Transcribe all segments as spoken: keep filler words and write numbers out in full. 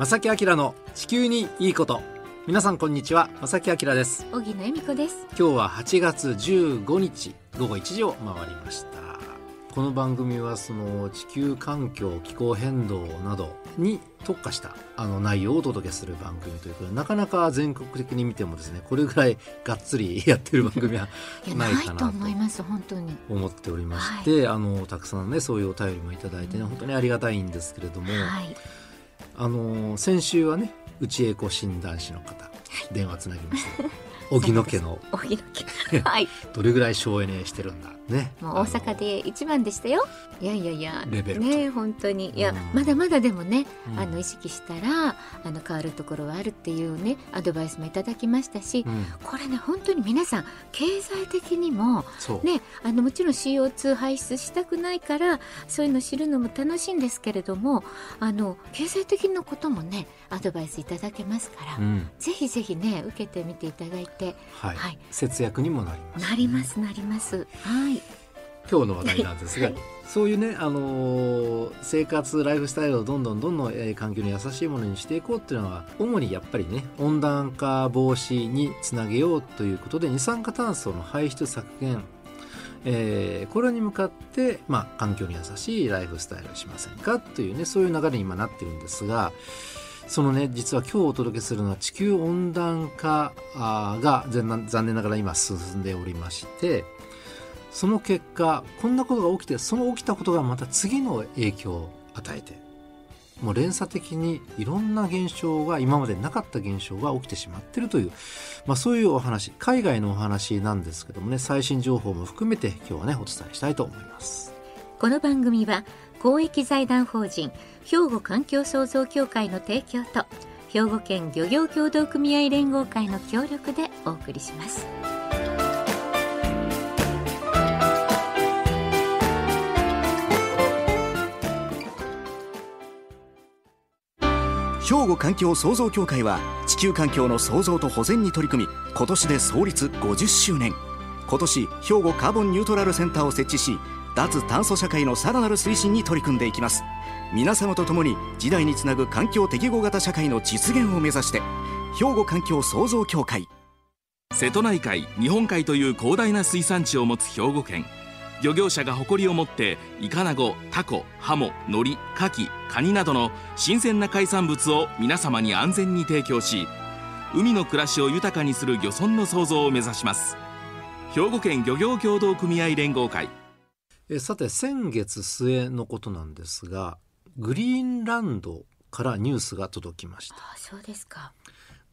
正木明の地球にいいこと。皆さんこんにちは、正木明です。小木の恵美子です。今日ははちがつじゅうごにちごごいちじを回りました。この番組はその地球環境、気候変動などに特化したあの内容をお届けする番組ということで、なかなか全国的に見てもですね、これぐらいがっつりやってる番組はないかなと思っておりまして、あのたくさんね、そういうお便りもいただいて、ね、本当にありがたいんですけれども、はい、あの先週はね、内江子診断士の方電話つなぎました。荻野家のどれぐらい省エネしてるんだ、ね、もう大阪で一番でしたよ。いやいやいやレベル、ね、本当にいや、うん、まだまだでもね、うん、あの意識したらあの変わるところはあるっていうね、アドバイスもいただきましたし、うん、これね本当に皆さん経済的にも、ね、あのもちろん シーオーツー 排出したくないからそういうの知るのも楽しいんですけれども、あの経済的なこともねアドバイスいただけますから、うん、ぜひぜひね受けてみていただいて、はいはい、節約にもなります、ね、なりますなります、はい、今日の話題なんですが、はい、そういうね、あのー、生活ライフスタイルをどんどんどんどん、えー、環境に優しいものにしていこうっていうのは、主にやっぱりね温暖化防止につなげようということで、二酸化炭素の排出削減、えー、これに向かって、まあ、環境に優しいライフスタイルをしませんかというね、そういう流れに今なってるんですが、そのね、実は今日お届けするのは地球温暖化が残念ながら今進んでおりまして、その結果こんなことが起きて、その起きたことがまた次の影響を与えて、もう連鎖的にいろんな現象が、今までなかった現象が起きてしまっているという、まあ、そういうお話、海外のお話なんですけどもね、最新情報も含めて今日はねお伝えしたいと思います。この番組は公益財団法人兵庫環境創造協会の提供と兵庫県漁業協同組合連合会の協力でお送りします。兵庫環境創造協会は地球環境の創造と保全に取り組み、今年で創立ごじゅっしゅうねん、今年兵庫カーボンニュートラルセンターを設置し、脱炭素社会のさらなる推進に取り組んでいきます。皆様と共に時代につなぐ環境適合型社会の実現を目指して、兵庫環境創造協会。瀬戸内海、日本海という広大な水産地を持つ兵庫県、漁業者が誇りを持ってイカナゴ、タコ、ハモ、ノリ、カキ、カニなどの新鮮な海産物を皆様に安全に提供し、海の暮らしを豊かにする漁村の創造を目指します。兵庫県漁業協同組合連合会。えさて、先月末のことなんですが、グリーンランドからニュースが届きました。あ、そうですか。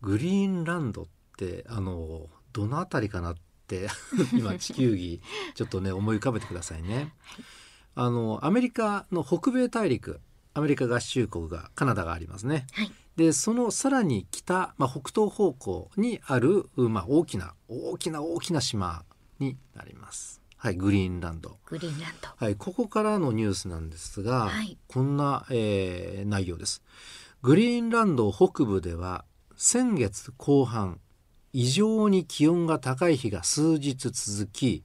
グリーンランドってあのどのあたりかなって今地球儀ちょっとね思い浮かべてくださいね。あのアメリカの北米大陸、アメリカ合衆国がカナダがありますね、はい、でそのさらに北、まあ、北東方向にある、まあ、大きな大きな大きな島になります。はい、グリーンランド。グリーンランド。はい、ここからのニュースなんですが、はい、こんな、えー、内容です。グリーンランド北部では先月後半、異常に気温が高い日が数日続き、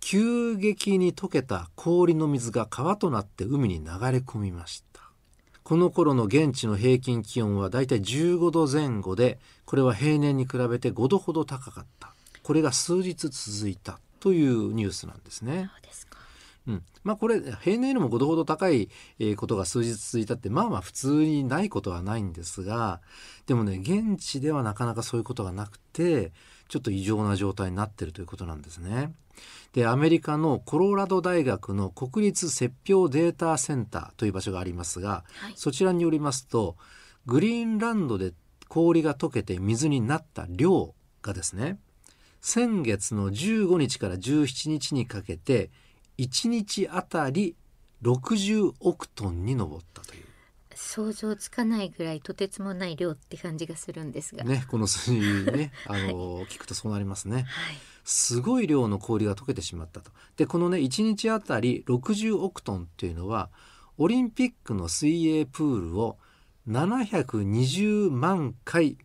急激に溶けた氷の水が川となって海に流れ込みました。この頃の現地の平均気温はだいたいじゅうごどぜん後で、これは平年に比べてごどほど高かった。これが数日続いた。というニュースなんですね。そうですか。うん。まあこれ平年よりもごどほど高いことが数日続いたって、まあまあ普通にないことはないんですが、でもね現地ではなかなかそういうことがなくて、ちょっと異常な状態になっているということなんですね。でアメリカのコロラド大学の国立雪氷データセンターという場所がありますが、はい、そちらによりますと、グリーンランドで氷が溶けて水になった量がですね、先月のじゅうごにちからじゅうしちにちにかけていちにちあたりろくじゅうおくトンに上ったという。想像つかないぐらいとてつもない量って感じがするんですがね、この数字ねあの、はい、聞くとそうなりますね、はい、すごい量の氷が溶けてしまったと。でこのねいちにちあたりろくじゅうおくトンっていうのは、オリンピックの水泳プールをななひゃくにじゅうまんかい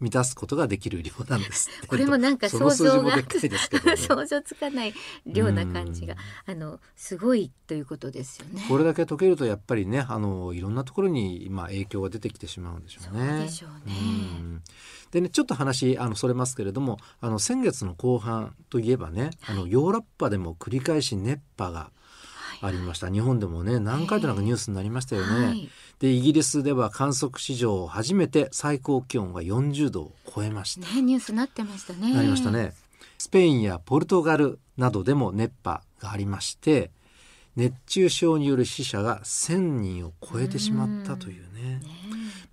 満たすことができる量なんですって。これもなんか想像が、ね、想像つかない量な感じが、あのすごいということですよね。これだけ溶けるとやっぱりね、あのいろんなところに今影響が出てきてしまうんでしょうね。そうでしょうね。うんでね、ちょっと話あのそれますけれども、あの先月の後半といえばね、あのヨーロッパでも繰り返し熱波がありました。日本でもね何回となくニュースになりましたよね、えーはい、でイギリスでは観測史上初めて最高気温がよんじゅうどを超えました、ね、ニュースになってましたね。なりましたね。スペインやポルトガルなどでも熱波がありまして、熱中症による死者がせんにんを超えてしまったというね、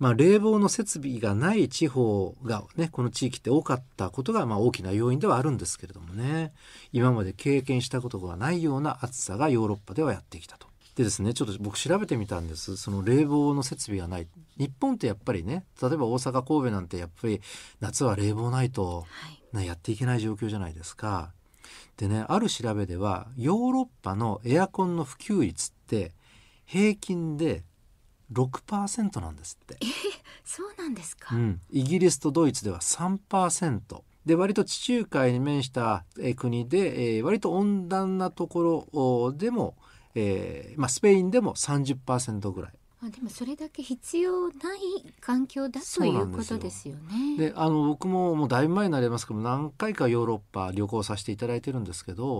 まあ、冷房の設備がない地方が、ね、この地域って多かったことがまあ大きな要因ではあるんですけれどもね、今まで経験したことがないような暑さがヨーロッパではやってきたと。でですね、ちょっと僕調べてみたんです。その冷房の設備がない日本ってやっぱりね、例えば大阪神戸なんてやっぱり夏は冷房ないと、はい、やっていけない状況じゃないですか。でね、ある調べではヨーロッパのエアコンの普及率って平均でろくパーセント なんですって。えそうなんですか、うん、イギリスとドイツでは さんパーセント で、割と地中海に面した国で、えー、割と温暖なところでも、えーまあ、スペインでも さんじゅっパーセント ぐらい。でもそれだけ必要ない環境だということですよね。であの僕 も, もうだいぶ前になりますけど、何回かヨーロッパ旅行させていただいてるんですけど、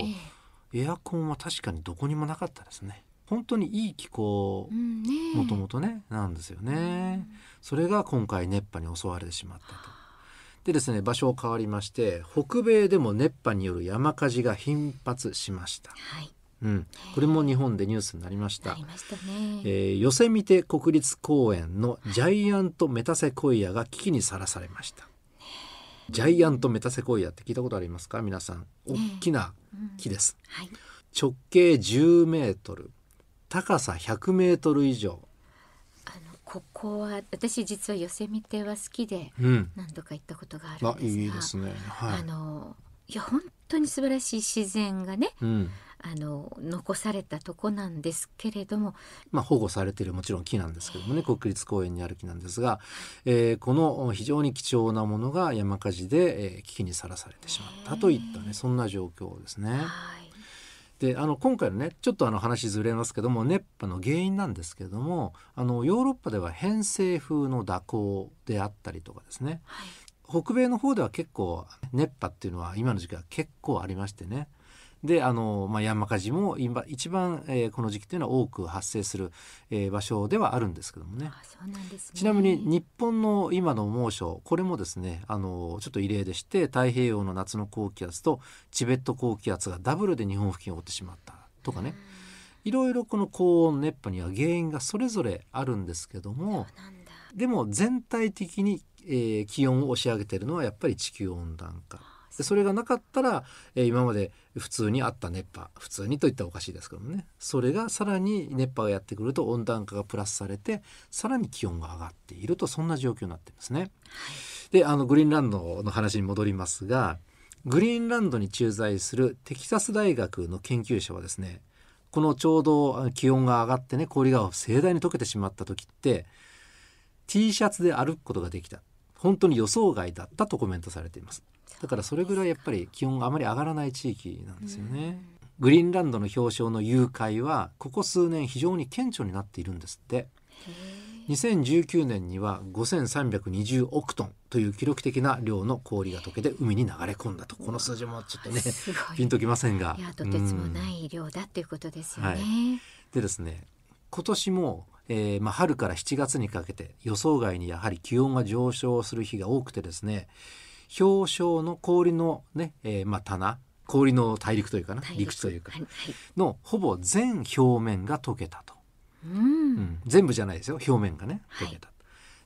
えー、エアコンは確かにどこにもなかったですね。本当にいい気候、うんね、もともとねなんですよね、うん、それが今回熱波に襲われてしまったと。でですね、場所を変わりまして、北米でも熱波による山火事が頻発しました、はい、うん、これも日本でニュースになりました。なりましたね。えー、ヨセミテ国立公園のジャイアントメタセコイアが危機にさらされました、ね、ジャイアントメタセコイアって聞いたことありますか皆さん。大きな木です、ね、うん、はい、直径じゅうメートル、高さひゃくメートル以上。あのここは私実はヨセミテは好きで何度か行ったことがあるんですが、うん、あ、いいですね、はい、あのいや本当に素晴らしい自然がね、うん、あの残されたとこなんですけれども、まあ、保護されているもちろん木なんですけどもね、国立公園にある木なんですが、えー、この非常に貴重なものが山火事で、えー、危機にさらされてしまったといったね、そんな状況ですね。はい、であの今回のねちょっとあの話ずれますけども、熱波の原因なんですけれども、あのヨーロッパでは偏西風の蛇行であったりとかですね、はい、北米の方では結構熱波っていうのは今の時期は結構ありましてね、であの、まあ、山火事も今一番、えー、この時期というのは多く発生する、えー、場所ではあるんですけども ね, あそうなんですね。ちなみに日本の今の猛暑、これもですねあのちょっと異例でして、太平洋の夏の高気圧とチベット高気圧がダブルで日本付近を覆ってしまったとかね、いろいろこの高温熱波には原因がそれぞれあるんですけども、でも全体的に、えー、気温を押し上げているのはやっぱり地球温暖化。それがなかったら、えー、今まで普通にあった熱波、普通にといったらおかしいですけどもね、それがさらに熱波がやってくると温暖化がプラスされて、さらに気温が上がっていると、そんな状況になっていますね、はい、であのグリーンランドの話に戻りますが、グリーンランドに駐在するテキサス大学の研究者はですね、このちょうど気温が上がってね、氷が盛大に溶けてしまった時って T シャツで歩くことができた、本当に予想外だったとコメントされています。だからそれぐらいやっぱり気温があまり上がらない地域なんですよね。グリーンランドの氷床の融解はここ数年非常に顕著になっているんですって。にせんじゅうきゅうねんにはごせんさんびゃくにじゅうおくトンという記録的な量の氷が溶けて海に流れ込んだと。この数字もちょっとねピンときませんが、いやとてつもない量だということですよね、はい、でですね、今年もえーまあ、春からしちがつにかけて予想外にやはり気温が上昇する日が多くてですね、氷床の氷の、ねえーまあ、棚、氷の大陸というかな、陸地というか、はい、のほぼ全表面が溶けたと、うんうん、全部じゃないですよ、表面がね溶けた、は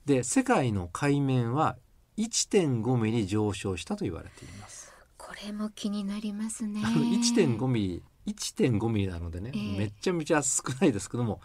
い、で世界の海面は いってんごミリ上昇したと言われています。これも気になりますね。 いってんご ミリ いってんご ミリなのでね、えー、めちゃめちゃ少ないですけども、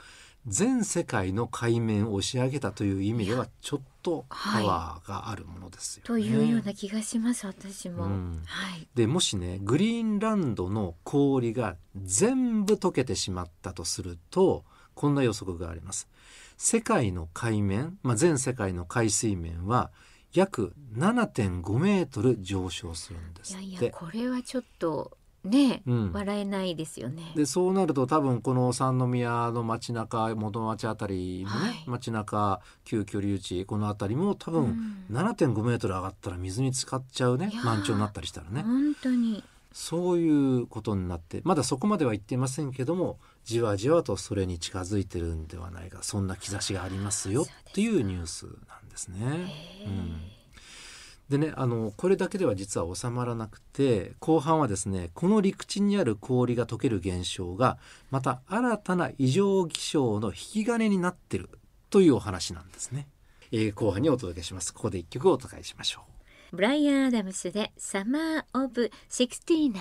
全世界の海面を押し上げたという意味ではちょっとパワーがあるものですよね、はい、というような気がします私も、うんはい、でもしねグリーンランドの氷が全部溶けてしまったとすると、こんな予測があります。世界の海面、まあ、全世界の海水面は約 ななてんご メートル上昇するんですって。いやいや、これはちょっとね、うん、笑えないですよね。でそうなると多分この三宮の街中、元町あたりの、ね、はい、街中、旧居留地、このあたりも多分 ななてんご メートル上がったら水に浸かっちゃうね、うん、満潮になったりしたらね、本当にそういうことになって、まだそこまでは言っていませんけども、じわじわとそれに近づいてるんではないか、そんな兆しがありますよっていうニュースなんですね。うん、でね、あのこれだけでは実は収まらなくて、後半はですね、この陸地にある氷が溶ける現象がまた新たな異常気象の引き金になってるというお話なんですね。えー、後半にお届けします。ここで一曲お届けしましょう。ブライアン・アダムスでサマー・オブ・ろくじゅうきゅう。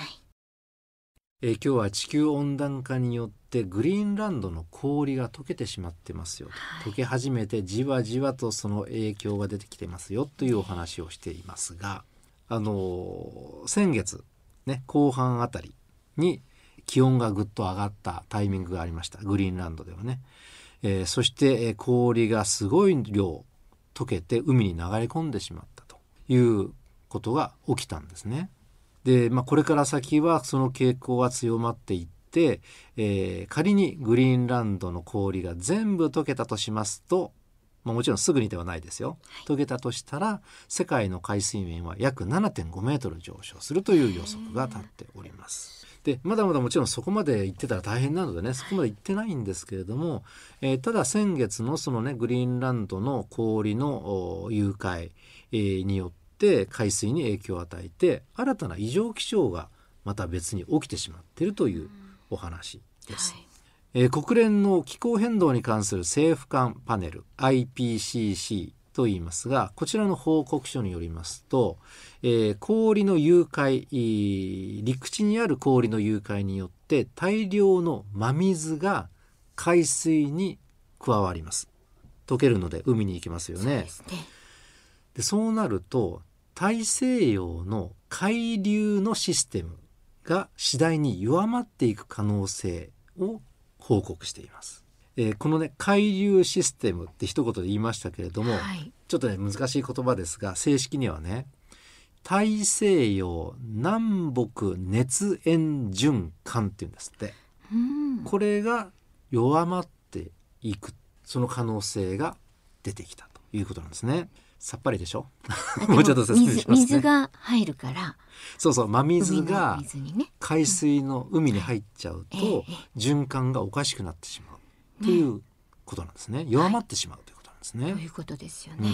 えー、今日は地球温暖化によってグリーンランドの氷が溶けてしまってますよ、はい、溶け始めてじわじわとその影響が出てきてますよというお話をしていますが、あのー、先月、ね、後半あたりに気温がぐっと上がったタイミングがありました。グリーンランドではね、えー、そして氷がすごい量溶けて海に流れ込んでしまったということが起きたんですね。でまあ、これから先はその傾向は強まっていって、えー、仮にグリーンランドの氷が全部溶けたとしますと、まあ、もちろんすぐにではないですよ、はい、溶けたとしたら世界の海水面は約 ななてんご メートル上昇するという予測が立っております。でまだまだもちろんそこまで行ってたら大変なのでね、そこまで行ってないんですけれども、えー、ただ先月のそのねグリーンランドの氷の融解、えー、によってで海水に影響を与えて新たな異常気象がまた別に起きてしまっているというお話です、はい。えー、国連の気候変動に関する政府間パネル アイピーシーシー と言いますが、こちらの報告書によりますと、えー、氷の融解、陸地にある氷の融解によって大量の真水が海水に加わります。溶けるので海に行きますよね。そうですね。でそうなると大西洋の海流のシステムが次第に弱まっていく可能性を報告しています。えー、このね海流システムって一言で言いましたけれども、はい、ちょっとね難しい言葉ですが、正式にはね大西洋南北熱縁循環っていうんですって。うん、これが弱まっていく、その可能性が出てきたということなんですね。さっぱりでしょ。もうちょっと説明しますね。 水, 水が入るから、そうそう、真水が海水の海に入っちゃうと循環がおかしくなってしまうということなんですね。ね、弱まってしまうということなんですね。はい、ということですよね。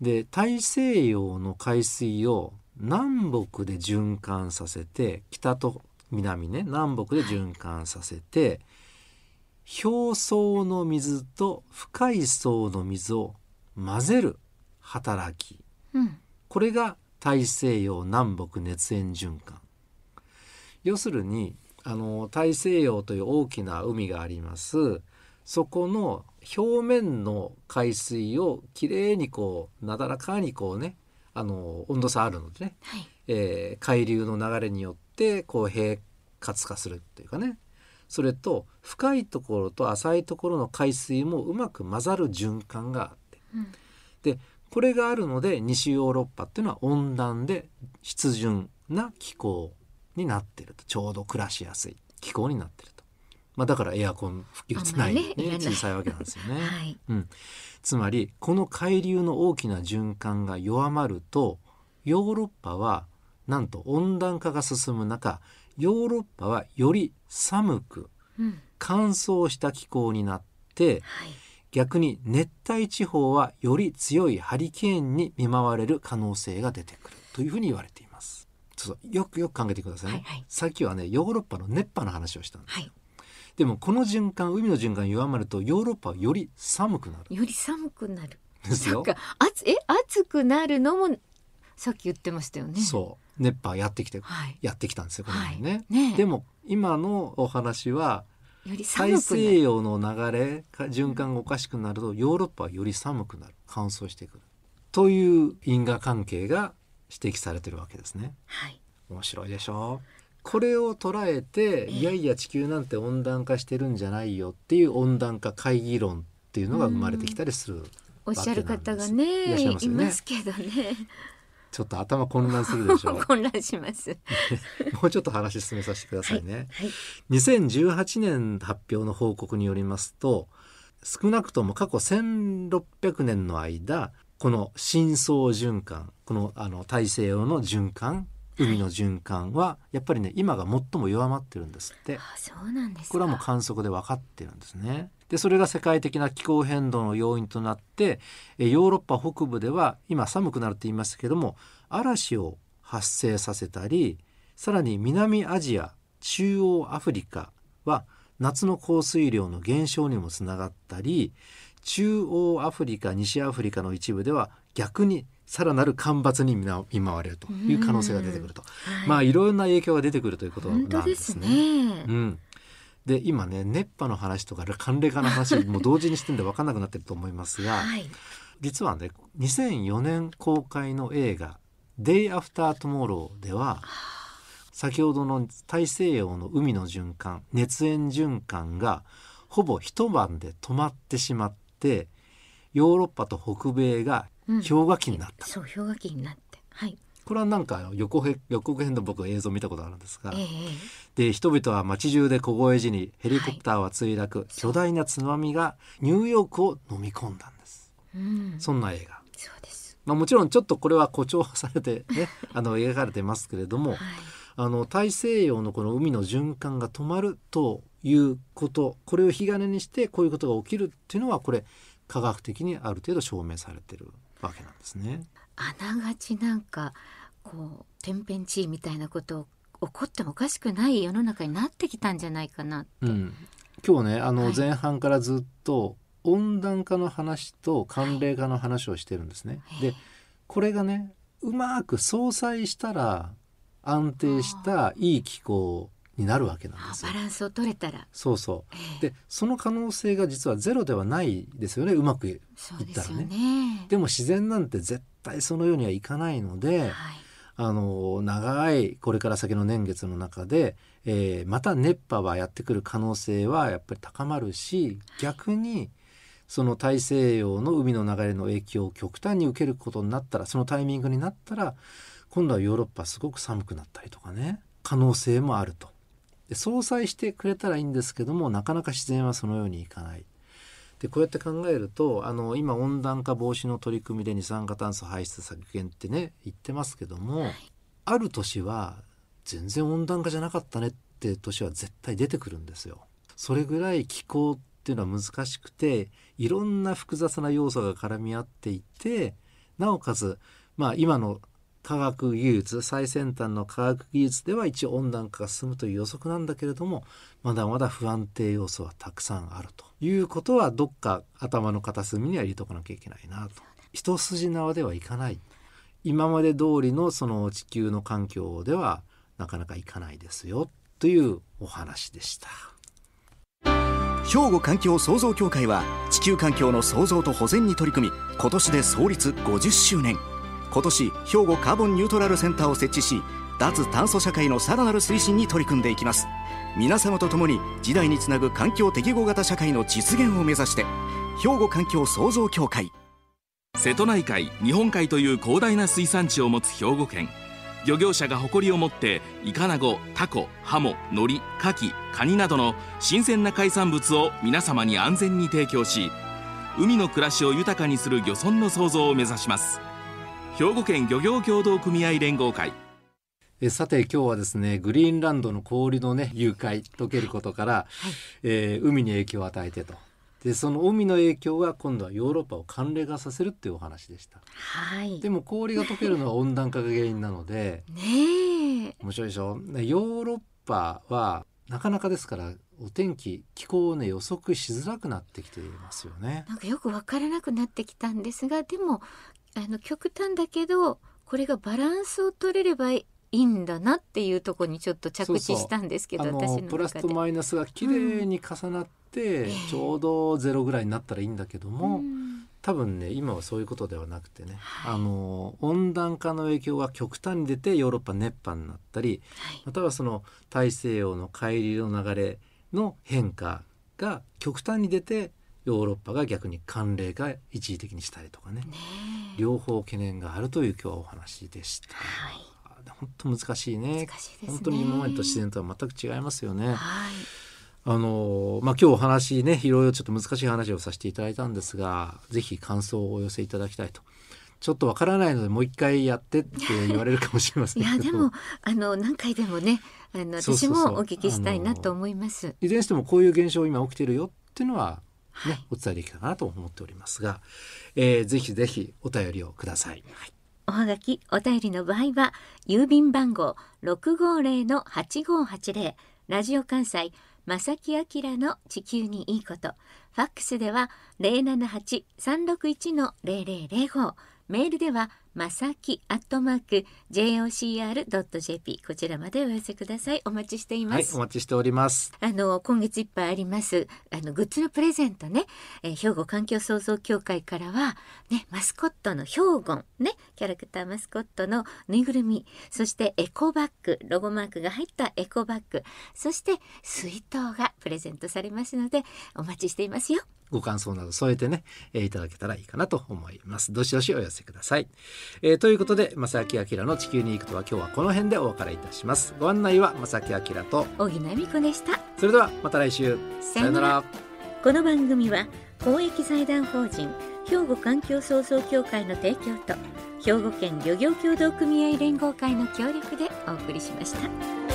うん、で大西洋の海水を南北で循環させて、北と南ね、南北で循環させて、はい、表層の水と深い層の水を混ぜる働き、うん、これが大西洋南北熱縁循環。要するにあの大西洋という大きな海があります。そこの表面の海水をきれいにこうなだらかにこうね、あの温度差あるのでね、はい、えー、海流の流れによってこう平滑化するというかね、それと深いところと浅いところの海水もうまく混ざる循環がある。でこれがあるので西ヨーロッパっていうのは温暖で湿潤な気候になってると、ちょうど暮らしやすい気候になってると、まあ、だからエアコン普及してない、ね、小さいわけなんですよね。はい、うん、つまりこの海流の大きな循環が弱まると、ヨーロッパはなんと温暖化が進む中、ヨーロッパはより寒く乾燥した気候になって、うん、はい、逆に熱帯地方はより強いハリケーンに見舞われる可能性が出てくるというふうに言われています。そうそう、よくよく考えてくださいね。はいはい、さっきはねヨーロッパの熱波の話をしたんですよ。はい、でもこの循環、海の循環弱まるとヨーロッパはより寒くなる、より寒くなるですよ。なんか暑、え、暑くなるのもさっき言ってましたよね。そう、熱波やってきて、はい、やってきたんですよ、この辺ね。はい、ね。でも今のお話は大西洋の流れ循環がおかしくなるとヨーロッパはより寒くなる、乾燥してくるという因果関係が指摘されているわけですね。はい、面白いでしょう。これを捉えて、いやいや地球なんて温暖化してるんじゃないよっていう温暖化懐疑論っていうのが生まれてきたりするおっしゃる方が ね, い, ねいますけどね、ちょっと頭混乱するでしょう混乱しますもうちょっと話進めさせてくださいね、はいはい、にせんじゅうはちねん発表の報告によりますと、少なくとも過去せんろっぴゃくねんの間、この深層循環、このあの大西洋の循環、海の循環はやっぱりね、今が最も弱まってるんですって。あ、そうなんですか。これはもう観測で分かってるんですね。でそれが世界的な気候変動の要因となって、ヨーロッパ北部では今寒くなるって言いましたけども、嵐を発生させたり、さらに南アジア、中央アフリカは夏の降水量の減少にもつながったり、中央アフリカ、西アフリカの一部では逆にさらなる干ばつに見舞われるという可能性が出てくると、はい、まあいろんな影響が出てくるということなんですね。本当ですね、うん、で今ね、熱波の話とか寒冷化の話も同時にしてるんで分かんなくなってると思いますが、はい、実はね、にせんよねん公開の映画 Day After Tomorrow では、先ほどの大西洋の海の循環、熱塩循環がほぼ一晩で止まってしまって、ヨーロッパと北米が氷河期になった、うん、そう、氷河期になって、はい、これはなんか予告編で僕は映像を見たことがあるんですが、えー、で人々は街中で凍え死に、ヘリコプターは墜落、はい、巨大な津波がニューヨークを飲み込んだんです、うん、そんな映画。そうです、まあ、もちろんちょっとこれは誇張されて、ね、あの描かれてますけれども、はい、あの大西洋のこの海の循環が止まるということ、これを引き金にしてこういうことが起きるっていうのは、これ科学的にある程度証明されてるわけなんですね。あながちなんかこう天変地異みたいなことを起こってもおかしくない世の中になってきたんじゃないかなって、うん、今日ね、あの前半からずっと温暖化の話と寒冷化の話をしてるんですね、はい、でこれがね、うまく相殺したら安定したいい気候になるわけなんですよ。バランスを取れたら、そうそう、えー、でその可能性が実はゼロではないですよね、うまくいったら ね, で, ねでも自然なんて絶対そのようにはいかないので、はい、あの長いこれから先の年月の中で、えー、また熱波はやってくる可能性はやっぱり高まるし、逆にその大西洋の海の流れの影響を極端に受けることになったら、そのタイミングになったら、今度はヨーロッパすごく寒くなったりとかね、可能性もあると。で相殺してくれたらいいんですけども、なかなか自然はそのようにいかない。でこうやって考えると、あの今温暖化防止の取り組みで二酸化炭素排出削減ってね言ってますけども、はい、ある年は全然温暖化じゃなかったねって年は絶対出てくるんですよ。それぐらい気候っていうのは難しくて、いろんな複雑な要素が絡み合っていて、なおかつ、まあ、今の科学技術、最先端の科学技術では一応温暖化が進むという予測なんだけれども、まだまだ不安定要素はたくさんあるということは、どっか頭の片隅には入れとかなきゃいけないなと。一筋縄ではいかない、今まで通りのその地球の環境ではなかなかいかないですよというお話でした。兵庫環境創造協会は地球環境の創造と保全に取り組み、今年で創立ごじゅっしゅうねん、今年兵庫カーボンニュートラルセンターを設置し、脱炭素社会のさらなる推進に取り組んでいきます。皆様と共に時代につなぐ環境適合型社会の実現を目指して、兵庫環境創造協会。瀬戸内海、日本海という広大な水産地を持つ兵庫県、漁業者が誇りを持ってイカナゴ、タコ、ハモ、ノリ、カキ、カニなどの新鮮な海産物を皆様に安全に提供し、海の暮らしを豊かにする漁村の創造を目指します。兵庫県漁業協同組合連合会。えさて今日はですね、グリーンランドの氷のね、融解溶けることから、はい、えー、海に影響を与えてと、でその海の影響が今度はヨーロッパを寒冷化させるっていうお話でした。はい、でも氷が溶けるのは温暖化が原因なのでねえ、面白いでしょ。ヨーロッパはなかなかですから、お天気、気候を、ね、予測しづらくなってきていますよね。なんかよく分からなくなってきたんですが、でもあの極端だけど、これがバランスを取れればいいんだなっていうところにちょっと着地したんですけど、そうそう、私の中でプラスとマイナスがきれいに重なって、うん、ちょうどゼロぐらいになったらいいんだけども、うん、多分ね、今はそういうことではなくてね、はい、あの温暖化の影響が極端に出て、ヨーロッパ熱波になったり、はい、またはその大西洋の海流の流れの変化が極端に出て、ヨーロッパが逆に寒冷化一時的にしたりとか ね, ね両方懸念があるという今日はお話でした。本当、はい、難しい ね, 難しいですね。本当に今までと自然とは全く違いますよね。はい、あのまあ、今日お話ね、いろいろちょっと難しい話をさせていただいたんですが、ぜひ感想をお寄せいただきたいと。ちょっとわからないのでもう一回やってって言われるかもしれませんけどいやでもあの何回でもね、あの私もお聞きしたいなと思います。そうそうそう、いずれにしてもこういう現象今起きてるよっていうのは、ね、はい、お伝えできたかなと思っておりますが、えー、ぜひぜひお便りをください。はい、おはがきお便りの場合は郵便番号 ろくごぜろ はちごはちぜろ ラジオ関西正木明の地球にいいこと、ファックスでは ゼロななはち さんろくいち ゼロゼロゼロご、メールではまさきアットマーク ジェイオーシーアール ドット ジェーピー こちらまでお寄せください。お待ちしています。はい、お待ちしております。あの今月いっぱいありますあのグッズのプレゼントね、えー、兵庫環境創造協会からは、ね、マスコットの兵庫ね、キャラクターマスコットのぬいぐるみ、そしてエコバッグ、ロゴマークが入ったエコバッグ、そして水筒がプレゼントされますのでお待ちしていますよ。ご感想など添えてね、えー、いただけたらいいかなと思います。どしどしお寄せください。えー、ということで正木明の地球に行くとは今日はこの辺でお別れいたします。ご案内は正木明と小木奈美子でした。それではまた来週、さよなら。この番組は公益財団法人兵庫環境創造協会の提供と兵庫県漁業協同組合連合会の協力でお送りしました。